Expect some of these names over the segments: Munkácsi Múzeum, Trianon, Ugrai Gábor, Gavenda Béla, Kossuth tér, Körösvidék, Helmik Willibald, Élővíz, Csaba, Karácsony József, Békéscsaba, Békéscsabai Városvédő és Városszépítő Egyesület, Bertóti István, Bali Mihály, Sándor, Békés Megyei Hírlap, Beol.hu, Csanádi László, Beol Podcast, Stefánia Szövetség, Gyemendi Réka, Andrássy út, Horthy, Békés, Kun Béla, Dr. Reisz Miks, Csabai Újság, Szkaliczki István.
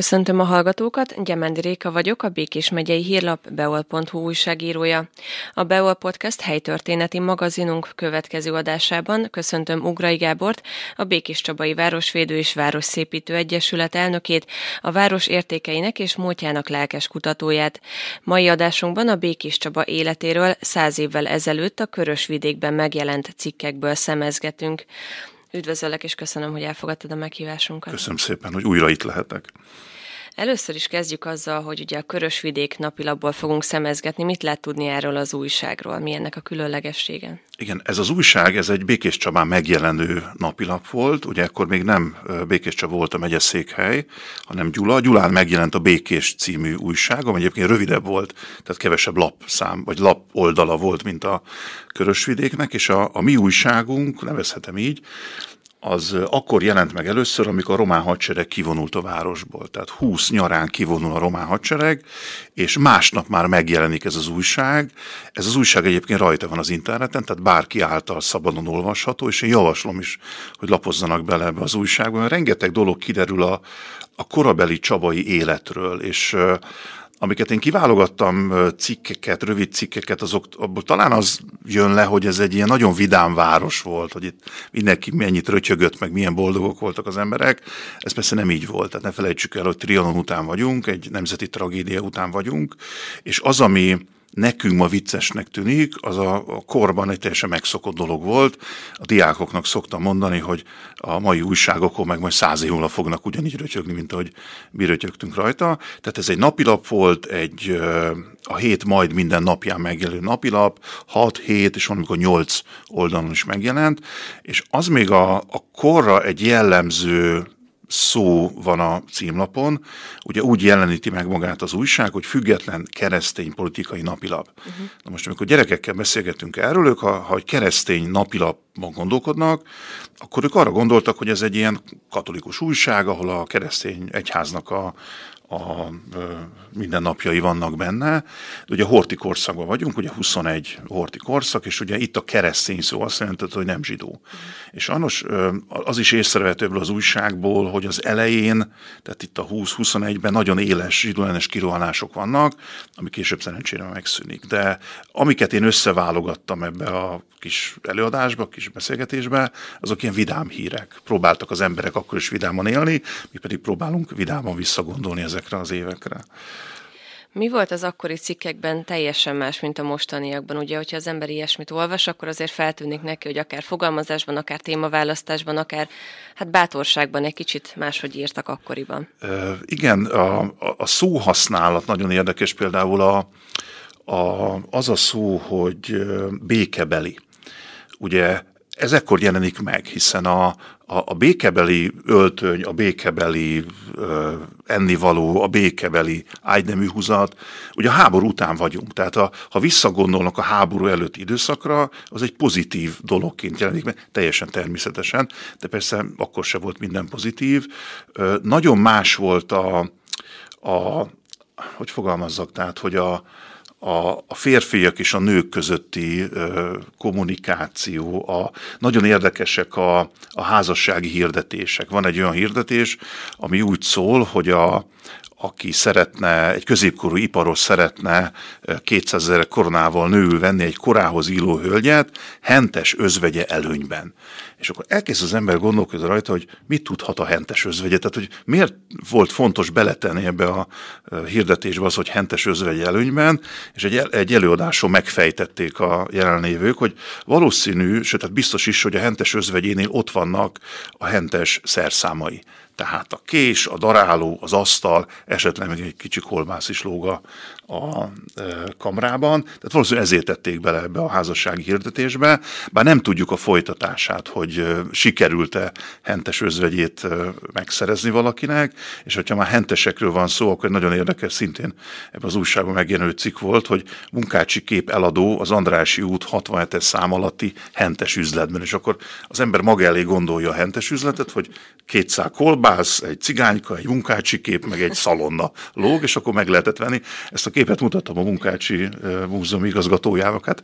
Köszöntöm a hallgatókat, Gyemendi Réka vagyok, a Békés Megyei Hírlap Beol.hu újságírója. A Beol Podcast helytörténeti magazinunk következő adásában köszöntöm Ugrai Gábort, a Békéscsabai Városvédő és Városszépítő Egyesület elnökét, a város értékeinek és múltjának lelkes kutatóját. Mai adásunkban a Békéscsaba életéről 100 évvel ezelőtt a Körösvidékben megjelent cikkekből szemezgetünk. Üdvözöllek, és köszönöm, hogy elfogadtad a meghívásunkat. Köszönöm szépen, hogy újra itt lehetek. Először is kezdjük azzal, hogy ugye a Körösvidék napilapból fogunk szemezgetni. Mit lehet tudni erről az újságról? Mi ennek a különlegessége? Igen, ez az újság, ez egy Békéscsabán megjelenő napilap volt. Ugye akkor még nem Békéscsaba volt a megyeszékhely, hanem Gyula. Gyulán megjelent a Békés című újság, ami egyébként rövidebb volt, tehát kevesebb lapszám, vagy lapoldala volt, mint a Körösvidéknek, és a mi újságunk, nevezhetem így, az akkor jelent meg először, amikor a román hadsereg kivonult a városból. Tehát 20 nyarán kivonul a román hadsereg, és másnap már megjelenik ez az újság. Ez az újság egyébként rajta van az interneten, tehát bárki által szabadon olvasható, és én javaslom is, hogy lapozzanak bele ebbe az újságba, mert rengeteg dolog kiderül a korabeli csabai életről, és amiket én kiválogattam, cikkeket, rövid cikkeket, azok, abból talán az jön le, hogy ez egy ilyen nagyon vidám város volt, hogy itt mindenki mennyit rötyögött, meg milyen boldogok voltak az emberek. Ez persze nem így volt, tehát ne felejtsük el, hogy Trianon után vagyunk, egy nemzeti tragédia után vagyunk, és az, ami nekünk ma viccesnek tűnik, az a korban egy teljesen megszokott dolog volt. A diákoknak szoktam mondani, hogy a mai újságokon meg majd 100 év múlva fognak ugyanígy rötyögni, mint ahogy mi rötyögtünk rajta. Tehát ez egy napilap volt, egy a hét majd minden napján megjelenő napilap, 6-7 és valamikor 8 oldalon is megjelent, és az még a korra egy jellemző szó van a címlapon. Ugye úgy jeleníti meg magát az újság, hogy független keresztény politikai napilap. Na most, amikor gyerekekkel beszélgetünk erről, ők, ha egy keresztény napilapban gondolkodnak, akkor ők arra gondoltak, hogy ez egy ilyen katolikus újság, ahol a keresztény egyháznak a mindennapjai vannak benne. Ugye Horthy korszakban vagyunk, ugye 21 Horthy korszak, és ugye itt a keresztény szó azt jelenti, hogy nem zsidó. És annos az is észrevehető ebből az újságból, hogy az elején, tehát itt a 20-21-ben nagyon éles zsidóellenes kirohanások vannak, ami később szerencsére megszűnik. De amiket én összeválogattam ebbe a kis előadásba, a kis beszélgetésbe, azok ilyen vidám hírek. Próbáltak az emberek akkor is vidáman élni, mi pedig próbálunk vidáman visszagondolni ezekre az évekre. Mi volt az akkori cikkekben teljesen más, mint a mostaniakban? Ugye, hogyha az ember ilyesmit olvas, akkor azért feltűnik neki, hogy akár fogalmazásban, akár témaválasztásban, akár bátorságban egy kicsit máshogy írtak akkoriban. Igen, a szóhasználat nagyon érdekes, például az a szó, hogy békebeli. Ugye ez ekkor jelenik meg, hiszen a békebeli öltöny, a békebeli ennivaló, a békebeli ágynemű húzat, ugye a háború után vagyunk, tehát ha visszagondolnak a háború előtti időszakra, az egy pozitív dologként jelenik meg, teljesen természetesen, de persze akkor se volt minden pozitív. Nagyon más volt hogy fogalmazzak, tehát, hogy a férfiak és a nők közötti kommunikáció, nagyon érdekesek a házassági hirdetések. Van egy olyan hirdetés, ami úgy szól, hogy aki szeretne, egy középkorú iparos szeretne 200 000 koronával nőül venni egy korához illő hölgyet, hentes özvegye előnyben. És akkor elkezd az ember gondolkozni rajta, hogy mit tudhat a hentes özvegye. Tehát, hogy miért volt fontos beletenni ebbe a hirdetésbe az, hogy hentes özvegye előnyben, és egy előadáson megfejtették a jelenlévők, hogy valószínű, sőt, tehát biztos is, hogy a hentes özvegyénél ott vannak a hentes szerszámai. Tehát a kés, a daráló, az asztal, esetleg még egy kicsi kolbász is lóg a kamrában. Tehát valószínűleg ezért tették bele ebbe a házassági hirdetésbe, bár nem tudjuk a folytatását, hogy sikerült-e hentes özvegyét megszerezni valakinek, és hogyha már hentesekről van szó, akkor nagyon érdekes, szintén ebben az újságban megjelenő cikk volt, hogy Munkácsi kép eladó az Andrássy út 67-es szám alatti hentes üzletben, és akkor az ember maga elé gondolja a hentes üzletet, hogy 200 kolbász, egy cigányka, egy munkácsi kép, meg egy szalonna lóg, és akkor meg lehetett venni. Ezt a képet mutattam a Munkácsi Múzeum igazgatójának, hát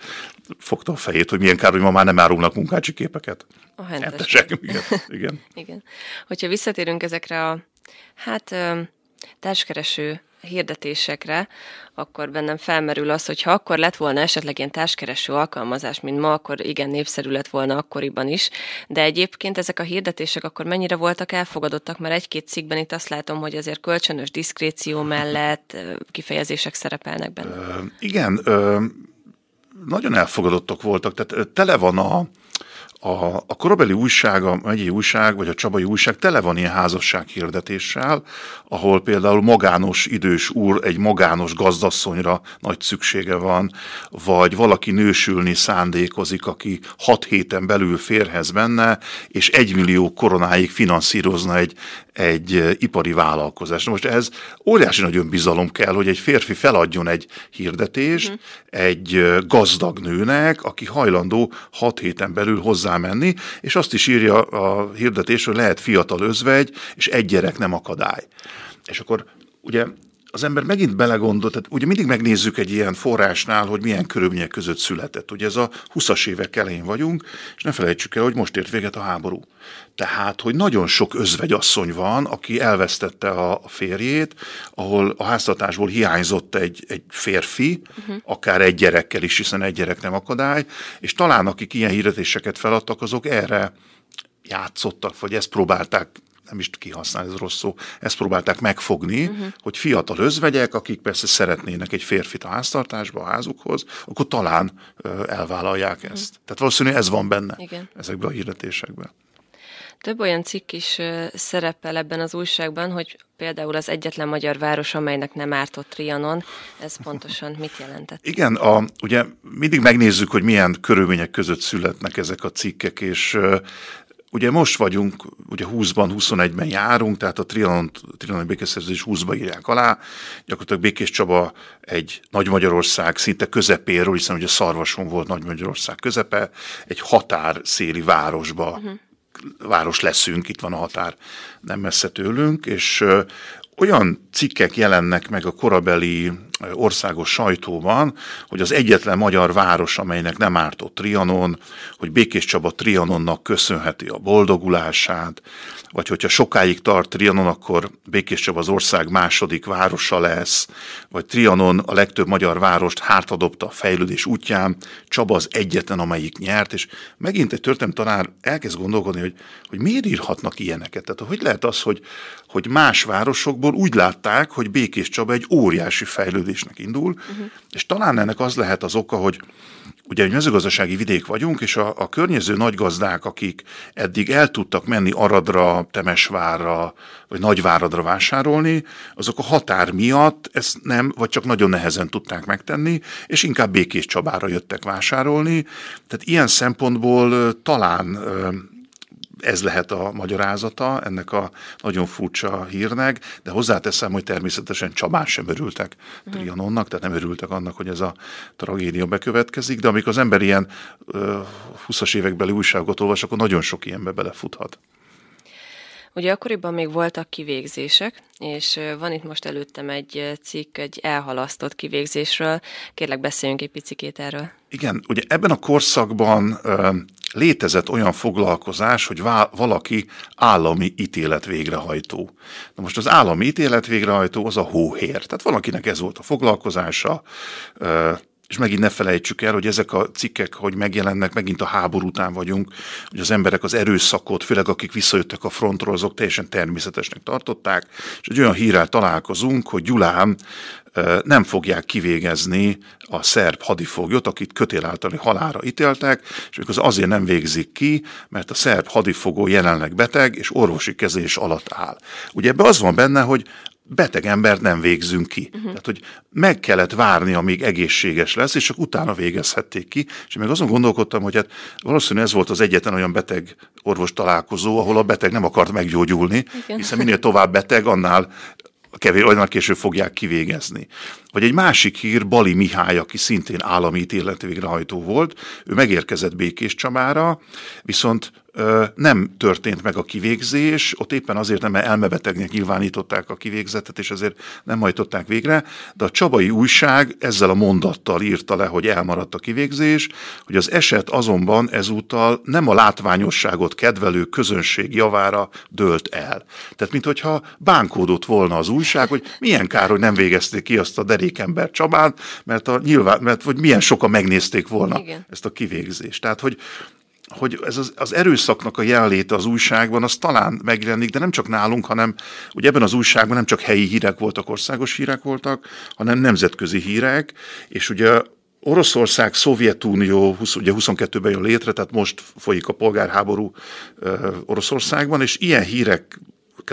fogta a fejét, hogy milyen kár, hogy ma már nem árulnak munkácsi képeket. A hentesek. Igen. Igen. Hogyha visszatérünk ezekre a társkereső hirdetésekre, akkor bennem felmerül az, hogy ha akkor lett volna esetleg ilyen társkereső alkalmazás, mint ma, akkor igen, népszerű lett volna akkoriban is. De egyébként ezek a hirdetések akkor mennyire voltak elfogadottak, mert egy-két cikkben itt azt látom, hogy azért kölcsönös diszkréció mellett kifejezések szerepelnek benne. Igen, nagyon elfogadottak voltak, tehát tele van a korabeli újság, a megyei újság, vagy a csabai újság tele van ilyen házasság hirdetéssel, ahol például magános idős úr egy magános gazdasszonyra nagy szüksége van, vagy valaki nősülni szándékozik, aki 6 héten belül férhez menne, és 1 millió koronáig finanszírozna egy ipari vállalkozást. Most ez óriási nagy önbizalom kell, hogy egy férfi feladjon egy hirdetést egy gazdag nőnek, aki hajlandó 6 héten belül hozzámenni, és azt is írja a hirdetés, hogy lehet fiatal özvegy, és egy gyerek nem akadály. És akkor ugye az ember megint belegondolt, tehát ugye mindig megnézzük egy ilyen forrásnál, hogy milyen körülmények között született. Ugye ez a 20-as évek elején vagyunk, és ne felejtsük el, hogy most ért véget a háború. Tehát, hogy nagyon sok özvegyasszony van, aki elvesztette a férjét, ahol a háztartásból hiányzott egy férfi, akár egy gyerekkel is, hiszen egy gyerek nem akadály, és talán akik ilyen hirdetéseket feladtak, azok erre játszottak, vagy ezt próbálták, nem is kihasználni, ez rossz szó, ezt próbálták megfogni, hogy fiatal özvegyek, akik persze szeretnének egy férfit a háztartásba, a házukhoz, akkor talán elvállalják ezt. Tehát valószínűleg ez van benne ezekben a hirdetésekben. Több olyan cikk is szerepel ebben az újságban, hogy például az egyetlen magyar város, amelynek nem ártott Trianon, ez pontosan mit jelentett? Igen, ugye mindig megnézzük, hogy milyen körülmények között születnek ezek a cikkek, és ugye most vagyunk, ugye 20-ban, 21-ben járunk, tehát a trianoni békeszerződés 20-ba írják alá. Gyakorlatilag Békéscsaba egy Nagy-Magyarország szinte közepéről, hiszen ugye Szarvason volt Nagy-Magyarország közepe, egy határszéli városba, város leszünk, itt van a határ, nem messze tőlünk, és olyan cikkek jelennek meg a korabeli országos sajtóban, hogy az egyetlen magyar város, amelynek nem ártott Trianon, hogy Békéscsaba Trianonnak köszönheti a boldogulását, vagy hogyha sokáig tart Trianon, akkor Békéscsaba az ország második városa lesz, vagy Trianon a legtöbb magyar várost hátradobta a fejlődés útján, Csaba az egyetlen, amelyik nyert, és megint egy történelmi tanár elkezd gondolkodni, hogy miért írhatnak ilyeneket. Tehát hogy lehet az, hogy más városokból úgy látták, hogy Békéscsaba egy óriási fejlődésnek indul, és talán ennek az lehet az oka, hogy ugye egy mezőgazdasági vidék vagyunk, és a környező nagygazdák, akik eddig el tudtak menni Aradra, Temesvárra, vagy Nagyváradra vásárolni, azok a határ miatt ezt nem, vagy csak nagyon nehezen tudták megtenni, és inkább Békéscsabára jöttek vásárolni. Tehát ilyen szempontból talán ez lehet a magyarázata ennek a nagyon furcsa hírnek, de hozzáteszem, hogy természetesen Csabán sem örültek Trianonnak, tehát nem örültek annak, hogy ez a tragédia bekövetkezik, de amikor az ember ilyen 20-as évekbeli újságot olvas, akkor nagyon sok ilyenbe belefuthat. Ugye akkoriban még voltak kivégzések, és van itt most előttem egy cikk, egy elhalasztott kivégzésről. Kérlek, beszéljünk egy picikét erről. Igen, ugye ebben a korszakban létezett olyan foglalkozás, hogy valaki állami ítélet végrehajtó. Na most az állami ítélet végrehajtó az a hóhér. Tehát valakinek ez volt a foglalkozása, és megint ne felejtsük el, hogy ezek a cikkek, hogy megjelennek, megint a háború után vagyunk, hogy az emberek az erőszakot, főleg akik visszajöttek a frontról, azok teljesen természetesnek tartották, és egy olyan hírrel találkozunk, hogy Gyulán nem fogják kivégezni a szerb hadifoglyot, akit kötél általi halálra ítéltek, és ők azért nem végzik ki, mert a szerb hadifogó jelenleg beteg, és orvosi kezelés alatt áll. Ugye ebben az van benne, hogy beteg embert nem végzünk ki. Tehát, hogy meg kellett várni, amíg egészséges lesz, és csak utána végezhették ki. És meg azon gondolkodtam, hogy hát valószínűleg ez volt az egyetlen olyan beteg orvos találkozó, ahol a beteg nem akart meggyógyulni, hiszen minél tovább beteg, annál később fogják kivégezni. Vagy egy másik hír, Bali Mihály, aki szintén állami ítélet végrehajtó volt, ő megérkezett Békéscsabára, viszont nem történt meg a kivégzés, ott éppen azért nem, mert elmebetegnek nyilvánították a kivégzettet, és ezért nem hajtották végre, de a Csabai Újság ezzel a mondattal írta le, hogy elmaradt a kivégzés, hogy az eset azonban ezúttal nem a látványosságot kedvelő közönség javára dőlt el. Tehát, minthogyha bánkódott volna az újság, hogy milyen kár, hogy nem végezték ki azt a derékember Csabán, mert milyen sokan megnézték volna ezt a kivégzést. Tehát, hogy ez az erőszaknak a jelenléte az újságban, az talán megjelenik, de nem csak nálunk, hanem ugye ebben az újságban nem csak helyi hírek voltak, országos hírek voltak, hanem nemzetközi hírek, és ugye Oroszország, Szovjetunió, ugye 22-ben jön létre, tehát most folyik a polgárháború Oroszországban, és ilyen hírek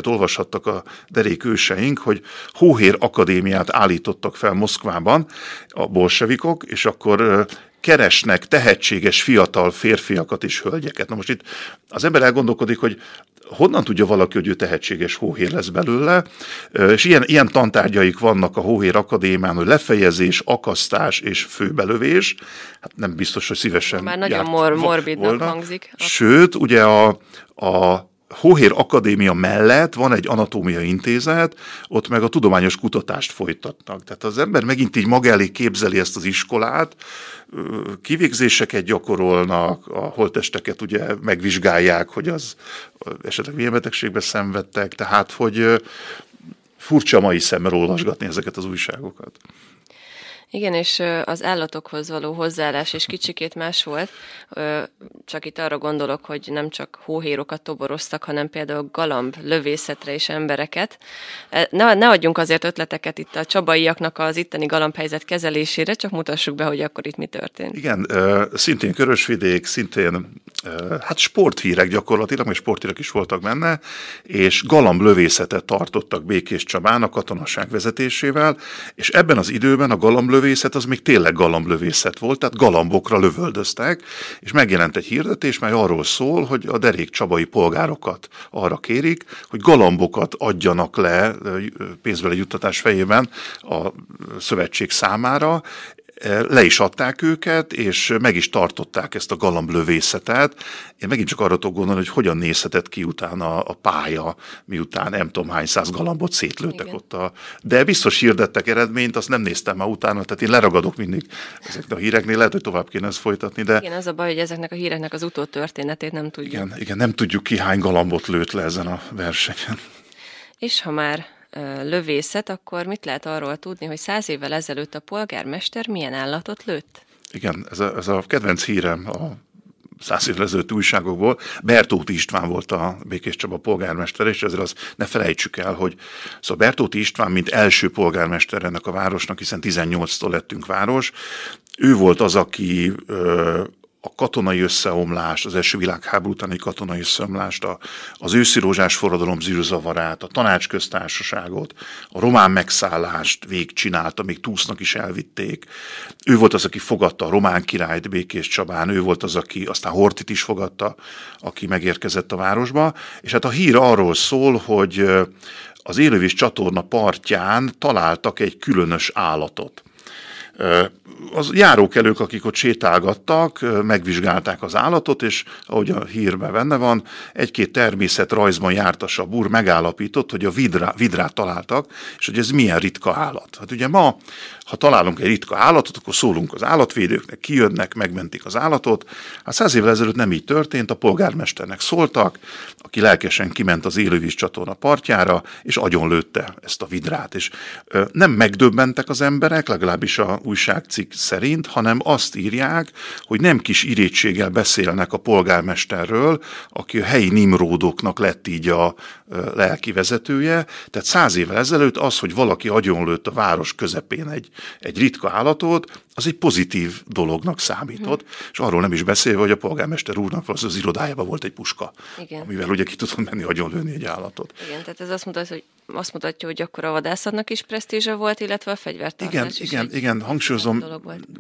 olvashattak a derék őseink, hogy Hóhér Akadémiát állítottak fel Moszkvában a bolsevikok, és akkor keresnek tehetséges fiatal férfiakat és hölgyeket. Na most itt az ember elgondolkodik, hogy honnan tudja valaki, hogy ő tehetséges hóhér lesz belőle, és ilyen tantárgyaik vannak a Hóhér Akadémián, hogy lefejezés, akasztás és főbelövés. Hát nem biztos, hogy szívesen már nagyon morbidnak hangzik. Sőt, ugye a Hóhér Akadémia mellett van egy anatómiai intézet, ott meg a tudományos kutatást folytatnak. Tehát az ember megint így maga elé képzeli ezt az iskolát, kivégzéseket gyakorolnak, a holttesteket ugye megvizsgálják, hogy az esetleg milyen betegségben szenvedtek, tehát hogy furcsa mai szemmel olvasgatni ezeket az újságokat. Igen, és az állatokhoz való hozzáállás is kicsikét más volt. Csak itt arra gondolok, hogy nem csak hóhérokat toboroztak, hanem például galamb lövészetre is embereket. Ne adjunk azért ötleteket itt a csabaiaknak az itteni galambhelyzet kezelésére, csak mutassuk be, hogy akkor itt mi történt. Igen, szintén Körösvidék, szintén hát sporthírek gyakorlatilag, mert sporthírek is voltak benne, és galamb lövészetet tartottak Békéscsabán a katonaság vezetésével, és ebben az időben a galamblövészet az még tényleg galamblövészet volt, tehát galambokra lövöldöztek, és megjelent egy hirdetés, mely arról szól, hogy a derék csabai polgárokat arra kérik, hogy galambokat adjanak le pénzbeli juttatás fejében a szövetség számára. Le is adták őket, és meg is tartották ezt a galamblövészetet. Én megint csak arra tudok gondolni, hogy hogyan nézhetett ki utána a pálya, miután nem tudom hány száz galambot szétlőttek ott. De biztos hirdettek eredményt, azt nem néztem már utána, tehát én leragadok mindig ezeknek a híreknél, lehet, hogy tovább kéne ezt folytatni. De... Igen, az a baj, hogy ezeknek a híreknek az utótörténetét nem tudjuk. Igen, nem tudjuk ki hány galambot lőtt le ezen a versenyen. És ha már lövészet, akkor mit lehet arról tudni, hogy 100 évvel ezelőtt a polgármester milyen állatot lőtt? Igen, ez a kedvenc hírem a 100 évvel ezelőtt újságokból. Bertóti István volt a Békéscsaba polgármester, és ezért azt ne felejtsük el, hogy szóval Bertóti István, mint első polgármester ennek a városnak, hiszen 18-tól lettünk város, ő volt az, aki a katonai összeomlást, az első világháború utáni katonai összeomlást, az őszirózsás forradalom zűrzavarát, a tanácsköztársaságot, a román megszállást végigcsinálta, még Túsznak is elvitték. Ő volt az, aki fogadta a román királyt Békéscsabán, ő volt az, aki aztán Horthyt is fogadta, aki megérkezett a városba. És hát a hír arról szól, hogy az Élővíz csatorna partján találtak egy különös állatot. Az járókelők, akik ott sétálgattak, megvizsgálták az állatot, és ahogy a hírben benne van, egy-két természetrajzban jártas a búr megállapított, hogy a vidrát találtak, és hogy ez milyen ritka állat. Hát ugye ma, ha találunk egy ritka állatot, akkor szólunk az állatvédőknek, kijönnek, megmentik az állatot. Hát 100 évvel ezelőtt nem így történt, a polgármesternek szóltak, aki lelkesen kiment az Élővíz csatorna partjára, és agyonlőtte ezt a vidrát. És nem megdöbbentek az emberek, legalábbis a újságcikk szerint, hanem azt írják, hogy nem kis irétséggel beszélnek a polgármesterről, aki a helyi nimródoknak lett így a lelki vezetője. Tehát 100 évvel ezelőtt az, hogy valaki agyonlőtt a város közepén egy ritka állatot, az egy pozitív dolognak számított, és arról nem is beszélve, hogy a polgármester úrnak az irodájában volt egy puska, igen, amivel ugye ki tudott menni agyonlőni egy állatot. Igen, tehát ez azt mutatja, hogy akkor a vadászatnak is presztízse volt, illetve a fegyvertartás Igen, hangsúlyozom,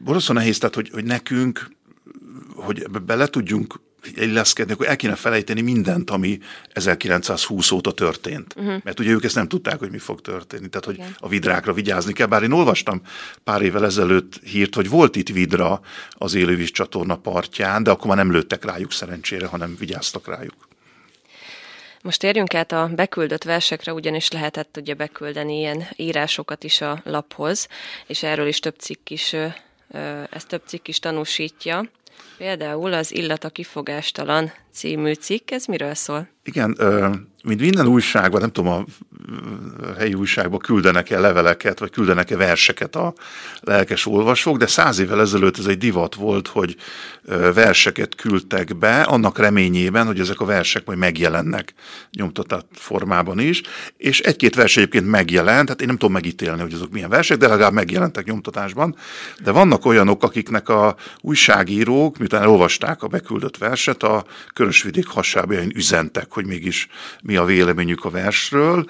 borosan nehéz, tehát hogy nekünk, hogy bele tudjunk illeszkedni, akkor el kéne felejteni mindent, ami 1920 óta történt. Uh-huh. Mert ugye ők ezt nem tudták, hogy mi fog történni. Tehát, hogy igen, a vidrákra vigyázni kell. Bár én olvastam pár évvel ezelőtt hírt, hogy volt itt vidra az Élővíz csatorna partján, de akkor már nem lőttek rájuk szerencsére, hanem vigyáztak rájuk. Most térjünk át a beküldött versekre, ugyanis lehetett ugye beküldeni ilyen írásokat is a laphoz, és erről is több cikk is tanúsítja. Például az Illata kifogástalan című cikk, ez miről szól? Igen, mint minden újságban, nem tudom, a helyi újságban küldenek-e leveleket, vagy küldenek-e verseket a lelkes olvasók, de 100 évvel ezelőtt ez egy divat volt, hogy verseket küldtek be, annak reményében, hogy ezek a versek majd megjelennek nyomtatott formában is, és egy-két vers egyébként megjelent, hát én nem tudom megítélni, hogy azok milyen versek, de legalább megjelentek nyomtatásban, de vannak olyanok, akiknek a újságírók, miután olvasták a beküldött verset, a Körösvidék hasábjain üzentek, hogy mégis mi a véleményük a versről.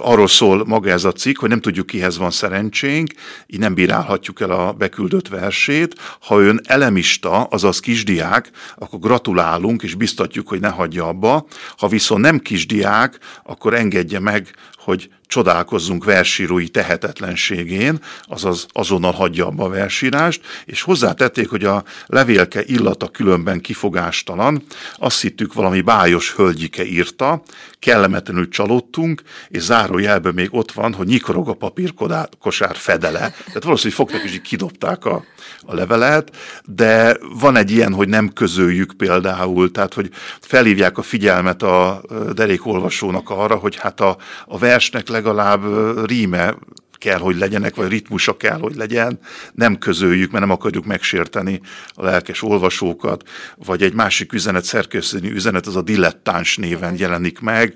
Arról szól maga ez a cikk, hogy nem tudjuk, kihez van szerencsénk, így nem bírálhatjuk el a beküldött versét. Ha ön elemista, azaz kisdiák, akkor gratulálunk és biztatjuk, hogy ne hagyja abba. Ha viszont nem kisdiák, akkor engedje meg, hogy csodálkozzunk versírói tehetetlenségén, azaz azonnal hagyja abba a versírást, és hozzátették, hogy a levélke illata különben kifogástalan, azt hittük, valami bájos hölgyike írta, kellemetlenül csalódtunk, és zárójelben még ott van, hogy nyikorog a papírkosár fedele. Tehát valószínűleg fogták és így kidobták a levelet, de van egy ilyen, hogy nem közöljük például, tehát hogy felhívják a figyelmet a derékolvasónak arra, hogy hát a versnek legalább ríme kell, hogy legyenek, vagy ritmusa kell, hogy legyen, nem közöljük, mert nem akarjuk megsérteni a lelkes olvasókat, vagy egy másik üzenet, szerkesztői üzenet, az a dilettáns néven jelenik meg.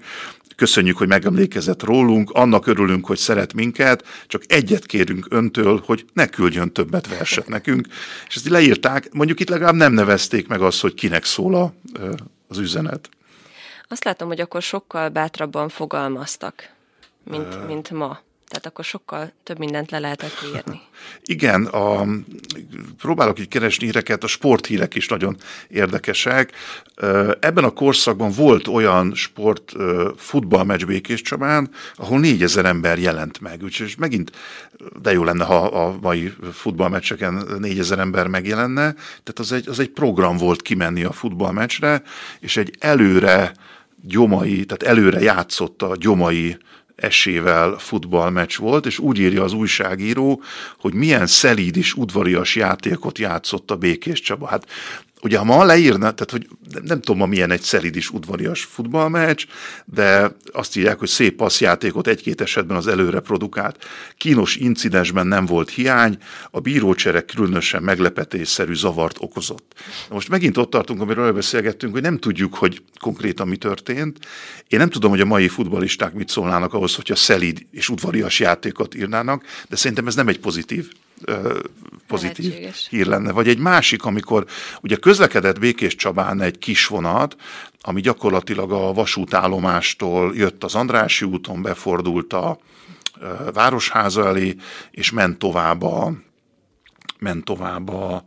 Köszönjük, hogy megemlékezett rólunk, annak örülünk, hogy szeret minket, csak egyet kérünk öntől, hogy ne küldjön többet verset nekünk. És ezt leírták, mondjuk itt legalább nem nevezték meg azt, hogy kinek szól az üzenet. Azt látom, hogy akkor sokkal bátrabban fogalmaztak, mint ma. Tehát akkor sokkal több mindent le lehetett írni. Igen, próbálok így keresni híreket, a sporthírek is nagyon érdekesek. Ebben a korszakban volt olyan futballmeccs Békéscsabán, ahol 4000 ember jelent meg. Úgyhogy megint, de jó lenne, ha a mai futballmeccseken 4000 ember megjelenne. Tehát az egy program volt kimenni a futballmeccsre, és egy előre játszott a gyomai esével futballmeccs volt, és úgy írja az újságíró, hogy milyen szelíd és udvarias játékot játszott a Békés Csaba. Hát ugye, ha ma leírna, tehát hogy nem tudom, ma milyen egy szelíd és udvarias futballmeccs, de azt írják, hogy szép passzjátékot egy-két esetben az előre produkált. Kínos incidensben nem volt hiány, a bírócsere különösen meglepetésszerű zavart okozott. Na most megint ott tartunk, amiről beszélgettünk, hogy nem tudjuk, hogy konkrétan mi történt. Én nem tudom, hogy a mai futballisták mit szólnának ahhoz, hogyha szelíd és udvarias játékot írnának, de szerintem ez nem egy pozitív hír lenne. Vagy egy másik, amikor ugye közlekedett Békéscsabán egy kis vonat, ami gyakorlatilag a vasútállomástól jött az Andrássy úton, befordult a Városháza elé, és ment tovább a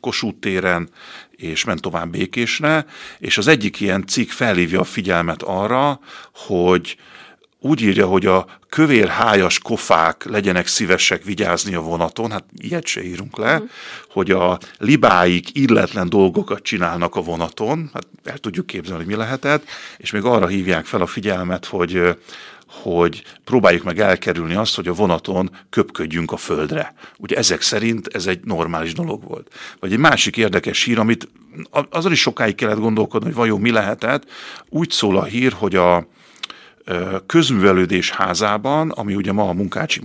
Kossuth téren, és ment tovább Békésre, és az egyik ilyen cikk felhívja a figyelmet arra, hogy úgy írja, hogy a kövérhájas kofák legyenek szívesek vigyázni a vonaton, hát ilyet se írunk le, hogy a libáik illetlen dolgokat csinálnak a vonaton, hát el tudjuk képzelni, hogy mi lehetett, és még arra hívják fel a figyelmet, hogy próbáljuk meg elkerülni azt, hogy a vonaton köpködjünk a földre. Ugye ezek szerint ez egy normális dolog volt. Vagy egy másik érdekes hír, amit azon is sokáig kellett gondolkodni, hogy vajon mi lehetett, úgy szól a hír, hogy a közművelődés házában, ami ugye ma a Munkácsi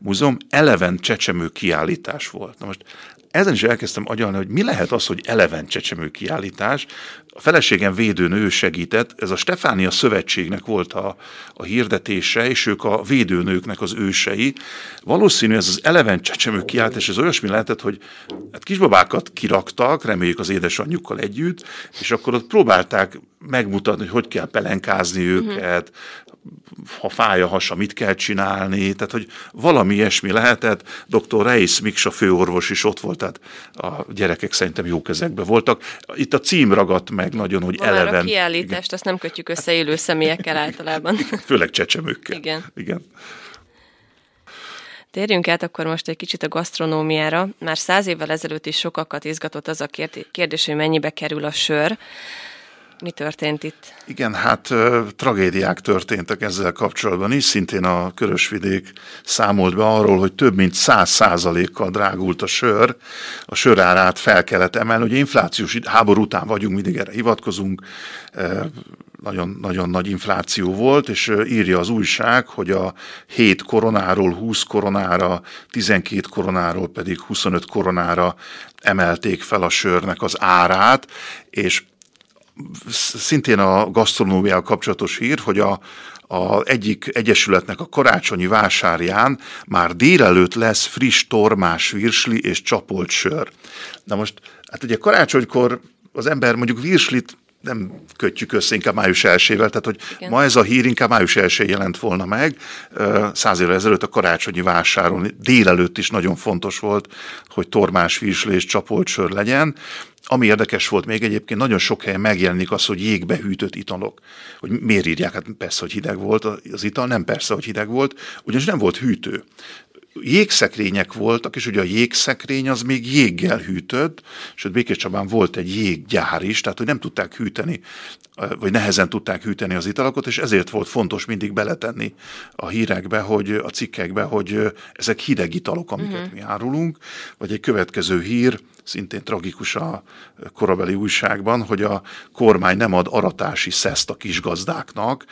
Múzeum, 11 csecsemő kiállítás volt. Na most ezen is elkezdtem agyalni, hogy mi lehet az, hogy 11 csecsemő kiállítás. A feleségem védőnő segített, ez a Stefánia Szövetségnek volt a hirdetése, és ők a védőnőknek az ősei. Valószínű ez az 11 csecsemő kiállítás, ez olyasmi lehetett, hogy hát kisbabákat kiraktak, reméljük az édesanyjukkal együtt, és akkor ott próbálták megmutatni, hogy kell pelenkázni őket, ha fáj a hasa, mit kell csinálni, tehát hogy valami ilyesmi lehetett. Dr. Reisz Miks, a főorvos is ott volt, tehát a gyerekek szerintem jó kezekben voltak. Itt a cím ragadt meg nagyon, hogy eleven. Már a kiállítást, azt nem kötjük össze élő személyekkel általában. Főleg csecsemőkkel. Igen. Térjünk át akkor most egy kicsit a gasztronómiára. Már 100 évvel ezelőtt is sokakat izgatott az a kérdés, hogy mennyibe kerül a sör. Mi történt itt? Igen, hát tragédiák történtek ezzel kapcsolatban is. Szintén a Körösvidék számolt be arról, hogy több mint 100%-kal drágult a sör. A sörárát fel kellett emelni. Ugye inflációs háború után vagyunk, mindig erre hivatkozunk. Nagyon-nagyon nagy infláció volt, és írja az újság, hogy a 7 koronáról 20 koronára, 12 koronáról pedig 25 koronára emelték fel a sörnek az árát, és szintén a gasztronómiával kapcsolatos hír, hogy az egyik egyesületnek a karácsonyi vásárján már délelőtt lesz friss tormás virsli és csapolt sör. Na most, hát ugye karácsonykor az ember mondjuk virslit nem kötjük össze, inkább május 1-ével, tehát hogy igen. Ma ez a hír inkább május 1-én jelent volna meg. 100 évvel ezelőtt a karácsonyi vásáron délelőtt is nagyon fontos volt, hogy tormás virsli és csapolt sör legyen. Ami érdekes volt még egyébként, nagyon sok helyen megjelenik az, hogy jégbe hűtött italok. Hogy miért írják? Hát persze, hogy hideg volt az ital, nem persze, hogy hideg volt, ugyanis nem volt hűtő. Jégszekrények voltak, és ugye a jégszekrény az még jéggel hűtött, sőt Békéscsabán volt egy jéggyár is, tehát hogy nem tudták hűteni, vagy nehezen tudták hűteni az italokat, és ezért volt fontos mindig beletenni a hírekbe, hogy a cikkekbe, hogy ezek hideg italok, amiket mi árulunk, vagy egy következő hír, szintén tragikus a korabeli újságban, hogy a kormány nem ad aratási szeszt a kisgazdáknak.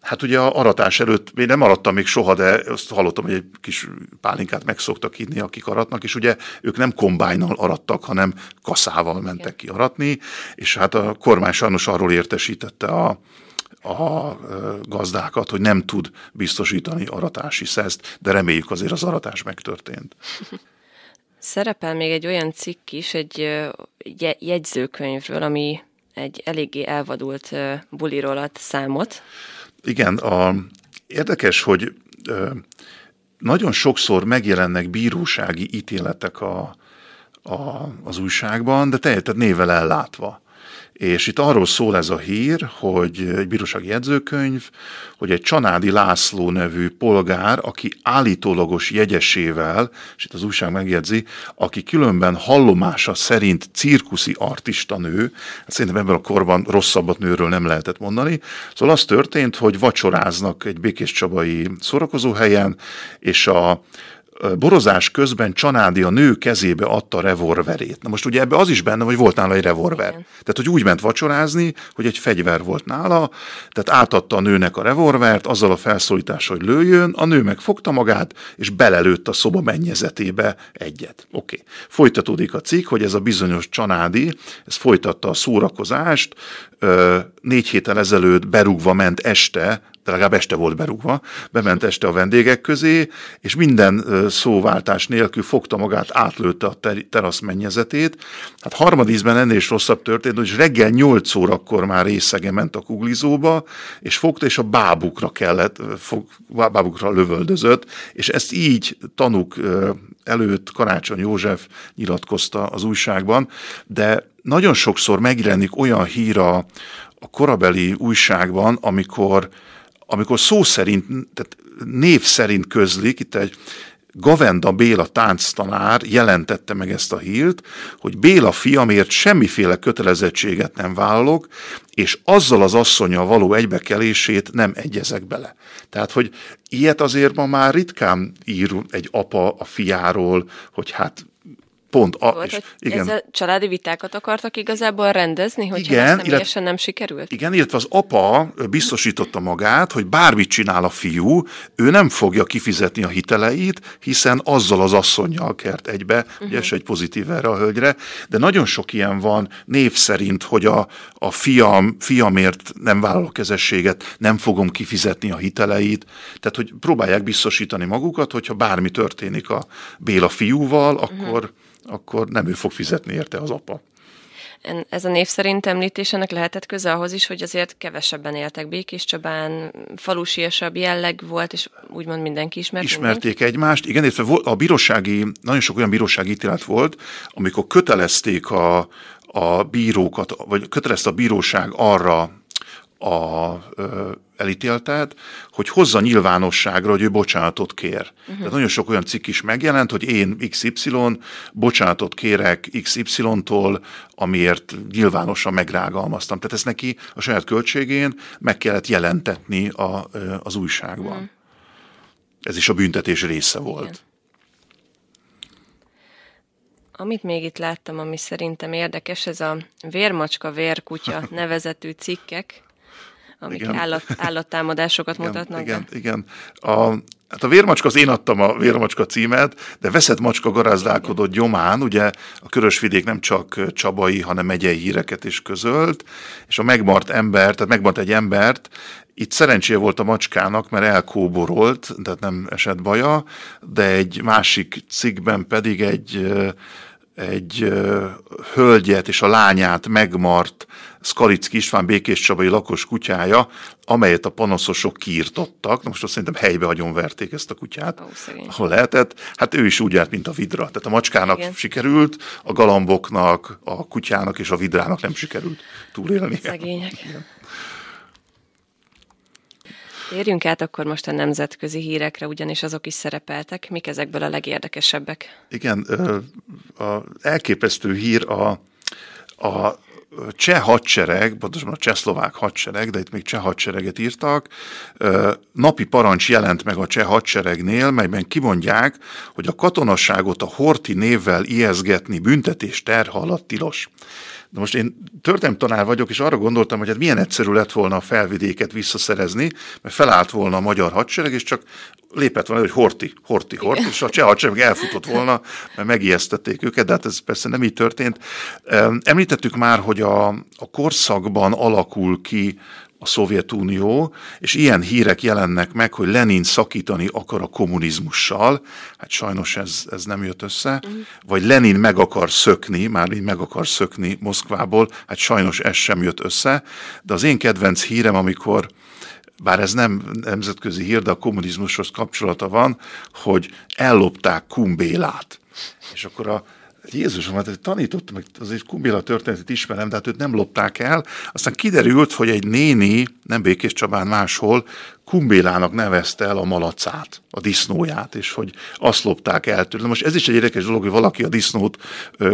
Hát ugye a aratás előtt, én nem arattam még soha, de azt hallottam, hogy egy kis pálinkát meg szoktak inni, akik aratnak, és ugye ők nem kombájnnal arattak, hanem kaszával mentek ki aratni, és hát a kormány sajnos arról értesítette a gazdákat, hogy nem tud biztosítani aratási szeszt, de reméljük azért az aratás megtörtént. Szerepel még egy olyan cikk is, egy jegyzőkönyvről, ami egy eléggé elvadult buliról ad számot. Igen, érdekes, hogy nagyon sokszor megjelennek bírósági ítéletek az újságban, de teljesen névvel ellátva. És itt arról szól ez a hír, hogy egy bírósági jegyzőkönyv, hogy egy Csanádi László nevű polgár, aki állítólagos jegyesével, és itt az újság megjegyzi, aki különben hallomása szerint cirkuszi artista nő, hát szerintem ebben a korban rosszabbat nőről nem lehetett mondani, szóval az történt, hogy vacsoráznak egy békéscsabai szórakozóhelyen, és a borozás közben Csanádi a nő kezébe adta revolverét. Na most ugye ebbe az is benne, hogy volt nála egy revolver. Tehát, hogy úgy ment vacsorázni, hogy egy fegyver volt nála, tehát átadta a nőnek a revolvert, azzal a felszólítással, hogy lőjön, a nő megfogta magát, és belelőtt a szoba mennyezetébe egyet. Oké. Folytatódik a cikk, hogy ez a bizonyos Csanádi, ez folytatta a szórakozást, 4 héttel ezelőtt berúgva ment este, de legalább este volt berúgva, bement este a vendégek közé, és minden szóváltás nélkül fogta magát, átlőtte a terasz mennyezetét. Hát harmadízben ennél is rosszabb történt, hogy reggel 8 órakor már részegen ment a kuglizóba, és fogta, és a bábukra lövöldözött, és ezt így tanúk előtt Karácsony József nyilatkozta az újságban, de nagyon sokszor megjelenik olyan hír a korabeli újságban, amikor szó szerint, tehát név szerint közlik, itt egy Gavenda Béla tánctanár jelentette meg ezt a hírt, hogy Béla fiamért semmiféle kötelezettséget nem vállalok, és azzal az asszonnyal való egybekelését nem egyezek bele. Tehát, hogy ilyet azért ma már ritkán ír egy apa a fiáról, hogy hát pont ezzel családi vitákat akartak igazából rendezni, hogyha személyesen nem sikerült? Igen, illetve az apa biztosította magát, hogy bármit csinál a fiú, ő nem fogja kifizetni a hiteleit, hiszen azzal az asszonnyal kert egybe, ugye ez egy pozitív erre a hölgyre, de nagyon sok ilyen van név szerint, hogy a fiamért nem vállalok kezességet, nem fogom kifizetni a hiteleit, tehát hogy próbálják biztosítani magukat, hogyha bármi történik a Béla fiúval, akkor nem ő fog fizetni érte az apa. Ez a név szerint említésének lehetett köze ahhoz is, hogy azért kevesebben éltek Békéscsabán, falusiasabb jelleg volt, és úgymond mindenki ismert. Ismerték egymást. Igen, és nagyon sok olyan bírósági ítélet volt, amikor kötelezték a bírókat, vagy kötelezte a bíróság arra elítéltet, hogy hozza nyilvánosságra, hogy ő bocsánatot kér. Uh-huh. Tehát nagyon sok olyan cikk is megjelent, hogy én XY bocsánatot kérek XY-tól, amiért nyilvánosan megrágalmaztam. Tehát ezt neki a saját költségén meg kellett jelentetni az újságban. Uh-huh. Ez is a büntetés része volt. Igen. Amit még itt láttam, ami szerintem érdekes, ez a vérmacska, vérkutya nevezetű cikkek, amik állattámadásokat mutatnak. Igen. Hát a vérmacska, az én adtam a vérmacska címet, de veszett macska garázdálkodott gyomán, ugye a Körösvidék nem csak csabai, hanem megyei híreket is közölt, és a megmart egy embert, itt szerencséje volt a macskának, mert elkóborolt, tehát nem esett baja, de egy másik cikkben pedig egy hölgyet és a lányát megmart Szkaliczki István békéscsabai lakos kutyája, amelyet a panaszosok kiirtottak. Most azt szerintem helybe agyonverték ezt a kutyát, ahol lehetett. Hát ő is úgy állt, mint a vidra. Tehát a macskának sikerült, a galamboknak, a kutyának és a vidrának nem sikerült túlélni. Szegények. Igen. Térjünk át akkor most a nemzetközi hírekre, ugyanis azok is szerepeltek. Mik ezekből a legérdekesebbek? Igen, elképesztő hír a cseh hadsereg, pontosan a csehszlovák hadsereg, de itt még cseh hadsereget írtak, napi parancs jelent meg a cseh hadseregnél, melyben kimondják, hogy a katonasságot a Horthy névvel ijeszgetni büntetés terhe alatt tilos. De most én történelemtanár vagyok, és arra gondoltam, hogy milyen egyszerű lett volna a Felvidéket visszaszerezni, mert felállt volna a magyar hadsereg, és csak lépett volna, hogy Horthy, és a cseh hadsereg elfutott volna, mert megijesztették őket, de hát ez persze nem így történt. Említettük már, hogy a korszakban alakul ki a Szovjetunió, és ilyen hírek jelennek meg, hogy Lenin szakítani akar a kommunizmussal, hát sajnos ez nem jött össze, vagy Lenin meg akar szökni Moszkvából, hát sajnos ez sem jött össze, de az én kedvenc hírem, amikor, bár ez nem nemzetközi hír, de a kommunizmushoz kapcsolata van, hogy ellopták Kun Bélát. És akkor Jézusom, hát tanítottam, azért Kun Béla történetét ismerem, de hát őt nem lopták el. Aztán kiderült, hogy egy néni, nem Békéscsabán, máshol, Kun Bélának nevezte el a malacát, a disznóját, és hogy azt lopták el tőle. Most ez is egy érdekes dolog, hogy valaki a disznót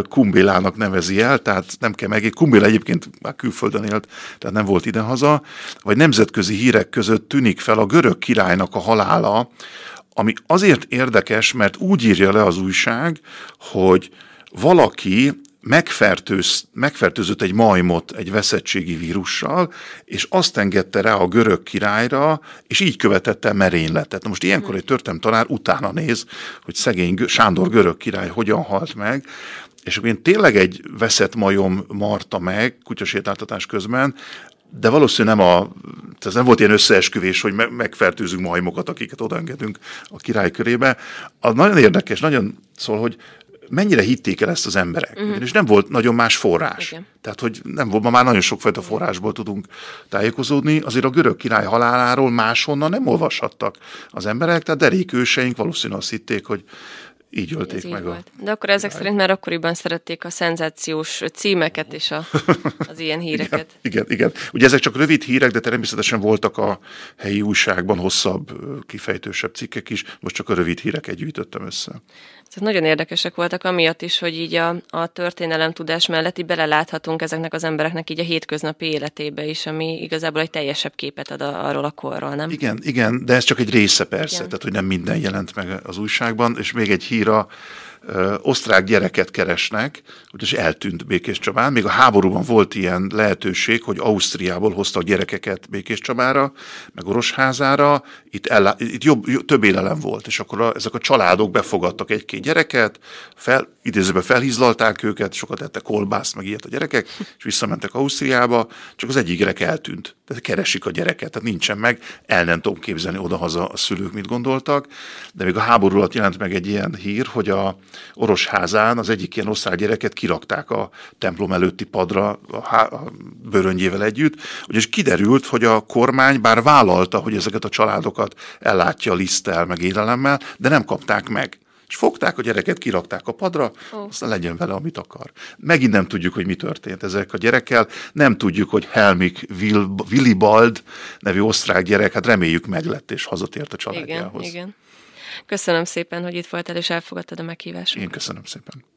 Kun Bélának nevezi el, tehát nem kell megérni. Kun Béla egyébként már külföldön élt, tehát nem volt idehaza. Vagy nemzetközi hírek között tűnik fel a görög királynak a halála, ami azért érdekes, mert úgy írja le az újság, hogy valaki megfertőzött egy majmot egy veszettségi vírussal, és azt engedte rá a görög királyra, és így követette merényletet. Na most ilyenkor egy történelemtanár utána néz, hogy szegény Sándor görög király hogyan halt meg, és akkor én tényleg egy veszett majom marta meg kutyasétáltatás közben, de valószínűleg ez nem volt ilyen összeesküvés, hogy megfertőzünk majmokat, akiket odaengedünk a király körébe. Az nagyon érdekes, nagyon szól, hogy mennyire hitték el ezt az emberek? Uh-huh. És nem volt nagyon más forrás. Igen. Tehát, hogy nem volt, ma már nagyon sokfajta forrásból tudunk tájékozódni. Azért a görög király haláláról máshonnan nem olvashattak az emberek, tehát derék őseink valószínűleg azt hitték, hogy így ölték meg volt. De akkor ezek szerint már akkoriban szerették a szenzációs címeket és az ilyen híreket. Igen. Ugye ezek csak rövid hírek, de természetesen voltak a helyi újságban hosszabb, kifejtősebb cikkek is. Most csak a rövid híreket gyűjtöttem össze. Tehát nagyon érdekesek voltak, amiatt is, hogy így a történelemtudás mellett így beleláthatunk ezeknek az embereknek így a hétköznapi életébe is, ami igazából egy teljesebb képet ad arról a korról, nem? Igen, de ez csak egy része persze, tehát hogy nem minden jelent meg az újságban, és még egy híra, osztrák gyereket keresnek, úgyis eltűnt Békéscsabán. Még a háborúban volt ilyen lehetőség, hogy Ausztriából hoztak gyerekeket Békéscsabára, meg Orosházára, itt több élelem volt, és akkor ezek a családok befogadtak egy-két gyereket, idézőben felhízlalták őket, sokat ettek kolbászt, meg ilyet a gyerekek, és visszamentek Ausztriába, csak az egyik gyerek eltűnt. Tehát keresik a gyereket, tehát nincsen meg, el nem tudom képzelni odahaza a szülők mit gondoltak, de még a háború alatt jelent meg egy ilyen hír, hogy a Orosházán az egyik ilyen osztálgyereket kirakták a templom előtti padra a bőröngyével együtt, ugyanis kiderült, hogy a kormány bár vállalta, hogy ezeket a családokat ellátja liszttel, meg élelemmel, de nem kapták meg. És fogták a gyereket, kirakták a padra, aztán legyen vele, amit akar. Megint nem tudjuk, hogy mi történt ezek a gyerekkel, nem tudjuk, hogy Helmik Willibald nevű osztrák gyerek, hát reméljük meglett és hazatért a családjához. Igen, igen. Köszönöm szépen, hogy itt voltál és elfogadtad a meghívást. Én köszönöm szépen.